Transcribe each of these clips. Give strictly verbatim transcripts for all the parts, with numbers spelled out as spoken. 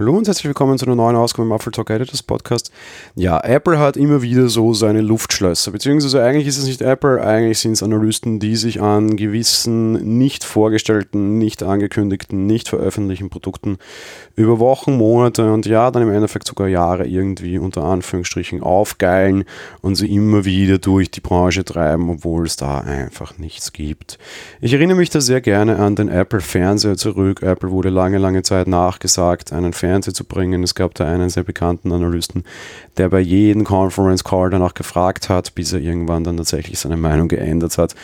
Hallo und herzlich willkommen zu einer neuen Ausgabe im Apple Talk Editors Podcast. Ja, Apple hat immer wieder so seine Luftschlösser, beziehungsweise eigentlich ist es nicht Apple, eigentlich sind es Analysten, die sich an gewissen nicht vorgestellten, nicht angekündigten, nicht veröffentlichten Produkten über Wochen, Monate und ja, dann im Endeffekt sogar Jahre irgendwie unter Anführungsstrichen aufgeilen und sie immer wieder durch die Branche treiben, obwohl es da einfach nichts gibt. Ich erinnere mich da sehr gerne an den Apple-Fernseher zurück. Apple wurde lange, lange Zeit nachgesagt, einen Fernseher zu bringen. Es gab da einen sehr bekannten Analysten, der bei jedem Conference Call danach gefragt hat, bis er irgendwann dann tatsächlich seine Meinung geändert hat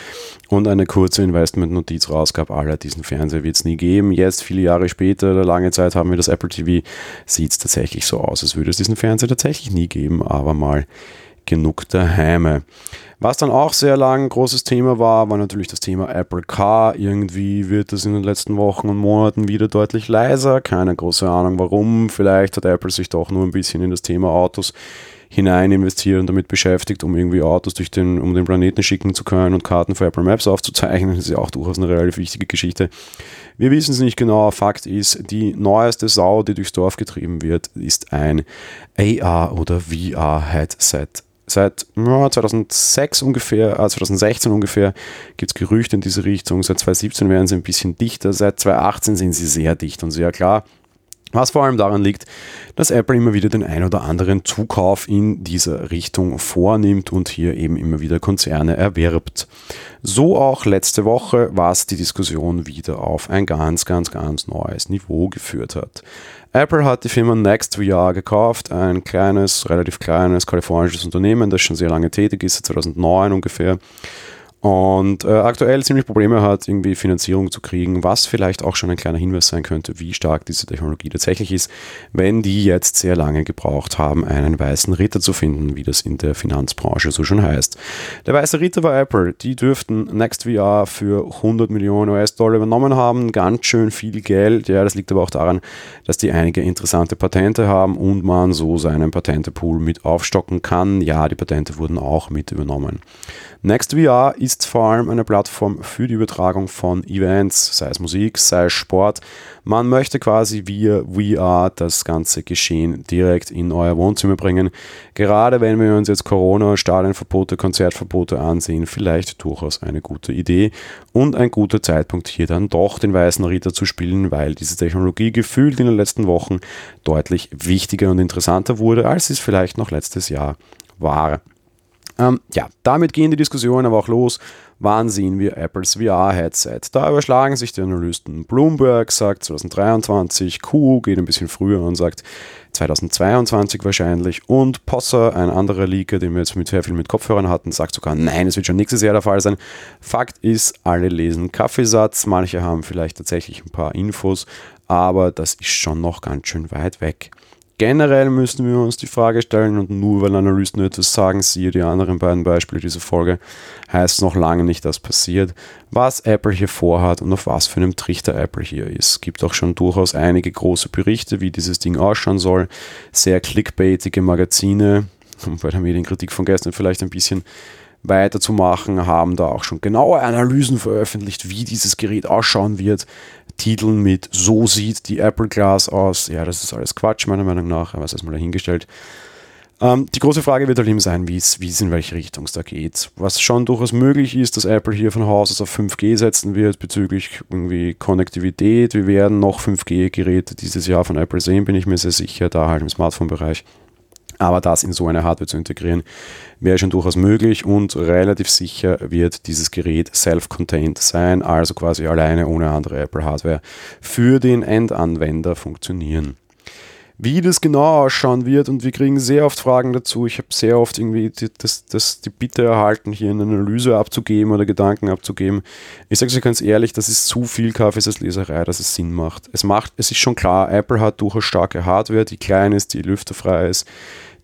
und eine kurze Investmentnotiz rausgab, Alter, diesen Fernseher wird es nie geben. Jetzt, viele Jahre später, lange Zeit haben wir das Apple T V, sieht es tatsächlich so aus, als würde es diesen Fernseher tatsächlich nie geben, aber mal genug daheim. Was dann auch sehr lang ein großes Thema war, war natürlich das Thema Apple Car. Irgendwie wird das in den letzten Wochen und Monaten wieder deutlich leiser. Keine große Ahnung warum. Vielleicht hat Apple sich doch nur ein bisschen in das Thema Autos hinein investiert und damit beschäftigt, um irgendwie Autos durch den, um den Planeten schicken zu können und Karten für Apple Maps aufzuzeichnen. Das ist ja auch durchaus eine relativ wichtige Geschichte. Wir wissen es nicht genau. Fakt ist, die neueste Sau, die durchs Dorf getrieben wird, ist ein A R- oder V R-Headset. Seit ja, zweitausendsechs ungefähr, äh, zweitausendsechzehn ungefähr gibt es Gerüchte in diese Richtung. Seit zweitausendsiebzehn werden sie ein bisschen dichter, seit zweitausendachtzehn sind sie sehr dicht und sehr klar. Was vor allem daran liegt, dass Apple immer wieder den ein oder anderen Zukauf in dieser Richtung vornimmt und hier eben immer wieder Konzerne erwirbt. So auch letzte Woche, was die Diskussion wieder auf ein ganz, ganz, ganz neues Niveau geführt hat. Apple hat die Firma NextVR gekauft, ein kleines, relativ kleines kalifornisches Unternehmen, das schon sehr lange tätig ist, seit zweitausendneun ungefähr. Und äh, aktuell ziemlich Probleme hat, irgendwie Finanzierung zu kriegen, was vielleicht auch schon ein kleiner Hinweis sein könnte, wie stark diese Technologie tatsächlich ist, wenn die jetzt sehr lange gebraucht haben, einen weißen Ritter zu finden, wie das in der Finanzbranche so schon heißt. Der weiße Ritter war Apple. Die dürften NextVR für hundert Millionen U S Dollar übernommen haben, ganz schön viel Geld. Ja, das liegt aber auch daran, dass die einige interessante Patente haben und man so seinen Patentepool mit aufstocken kann. Ja, die Patente wurden auch mit übernommen. NextVR ist ist vor allem eine Plattform für die Übertragung von Events, sei es Musik, sei es Sport. Man möchte quasi via V R das ganze Geschehen direkt in euer Wohnzimmer bringen. Gerade wenn wir uns jetzt Corona, Stadienverbote, Konzertverbote ansehen, vielleicht durchaus eine gute Idee und ein guter Zeitpunkt hier dann doch den weißen Ritter zu spielen, weil diese Technologie gefühlt in den letzten Wochen deutlich wichtiger und interessanter wurde, als es vielleicht noch letztes Jahr war. Ähm, ja, damit gehen die Diskussionen aber auch los. Wann sehen wir Apples V R-Headset? Da überschlagen sich die Analysten. Bloomberg sagt zweitausenddreiundzwanzig, Q geht ein bisschen früher und sagt zweitausendzweiundzwanzig wahrscheinlich und Posser, ein anderer Leaker, den wir jetzt mit sehr viel mit Kopfhörern hatten, sagt sogar, nein, es wird schon nächstes Jahr der Fall sein. Fakt ist, alle lesen Kaffeesatz, manche haben vielleicht tatsächlich ein paar Infos, aber das ist schon noch ganz schön weit weg. Generell müssen wir uns die Frage stellen, und nur weil Analysten etwas sagen, siehe die anderen beiden Beispiele dieser Folge, heißt noch lange nicht, dass passiert, was Apple hier vorhat und auf was für einem Trichter Apple hier ist. Es gibt auch schon durchaus einige große Berichte, wie dieses Ding ausschauen soll, sehr clickbaitige Magazine, um bei der Medienkritik von gestern vielleicht ein bisschen weiterzumachen, haben da auch schon genaue Analysen veröffentlicht, wie dieses Gerät ausschauen wird. Titeln mit "So sieht die Apple Glass aus". Ja, das ist alles Quatsch, meiner Meinung nach, aber es ist mal dahingestellt. Ähm, die große Frage wird halt eben sein, wie es in welche Richtung es da geht. Was schon durchaus möglich ist, dass Apple hier von Haus aus auf fünf G setzen wird bezüglich irgendwie Konnektivität. Wir werden noch fünf G Geräte dieses Jahr von Apple sehen, bin ich mir sehr sicher, da halt im Smartphone-Bereich. Aber das in so eine Hardware zu integrieren, wäre schon durchaus möglich und relativ sicher wird dieses Gerät self-contained sein, also quasi alleine ohne andere Apple-Hardware für den Endanwender funktionieren. Wie das genau ausschauen wird und wir kriegen sehr oft Fragen dazu. Ich habe sehr oft irgendwie die, das, das, die Bitte erhalten, hier eine Analyse abzugeben oder Gedanken abzugeben. Ich sage es euch ganz ehrlich, das ist zu viel Kaffeesatzleserei, dass es Sinn macht. Es macht. Es ist schon klar, Apple hat durchaus starke Hardware, die klein ist, die lüfterfrei ist,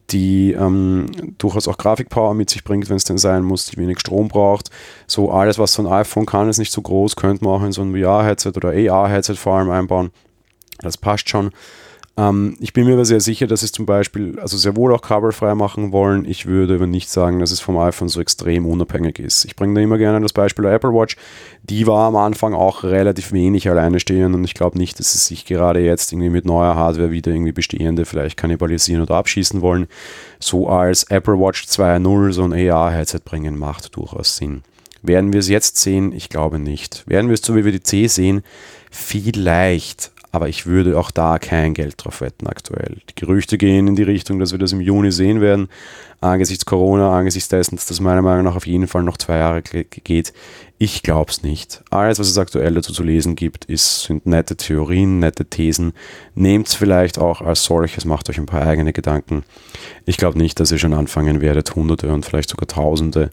die ähm, durchaus auch Grafikpower mit sich bringt, wenn es denn sein muss, die wenig Strom braucht. So alles, was so ein iPhone kann, ist nicht so groß, könnte man auch in so ein V R-Headset oder A R-Headset vor allem einbauen. Das passt schon. Ähm, ich bin mir aber sehr sicher, dass es zum Beispiel, also sehr wohl auch kabelfrei machen wollen. Ich würde aber nicht sagen, dass es vom iPhone so extrem unabhängig ist. Ich bringe da immer gerne das Beispiel der Apple Watch. Die war am Anfang auch relativ wenig alleine stehend und ich glaube nicht, dass sie sich gerade jetzt irgendwie mit neuer Hardware wieder irgendwie bestehende vielleicht kannibalisieren oder abschießen wollen. So als Apple Watch zwei Punkt null so ein A R-Headset bringen, macht durchaus Sinn. Werden wir es jetzt sehen? Ich glaube nicht. Werden wir es zu W W D C sehen? Vielleicht. Aber ich würde auch da kein Geld drauf wetten aktuell. Die Gerüchte gehen in die Richtung, dass wir das im Juni sehen werden. Angesichts Corona, angesichts dessen, dass das meiner Meinung nach auf jeden Fall noch zwei Jahre geht. Ich glaube es nicht. Alles, was es aktuell dazu zu lesen gibt, ist, sind nette Theorien, nette Thesen. Nehmt es vielleicht auch als solches, macht euch ein paar eigene Gedanken. Ich glaube nicht, dass ihr schon anfangen werdet, Hunderte und vielleicht sogar Tausende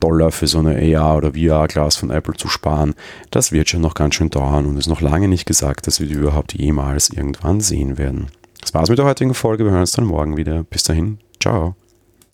Dollar für so eine A R- oder V R-Glas von Apple zu sparen. Das wird schon noch ganz schön dauern und ist noch lange nicht gesagt, dass wir die überhaupt jemals irgendwann sehen werden. Das war's mit der heutigen Folge. Wir hören uns dann morgen wieder. Bis dahin. Ciao.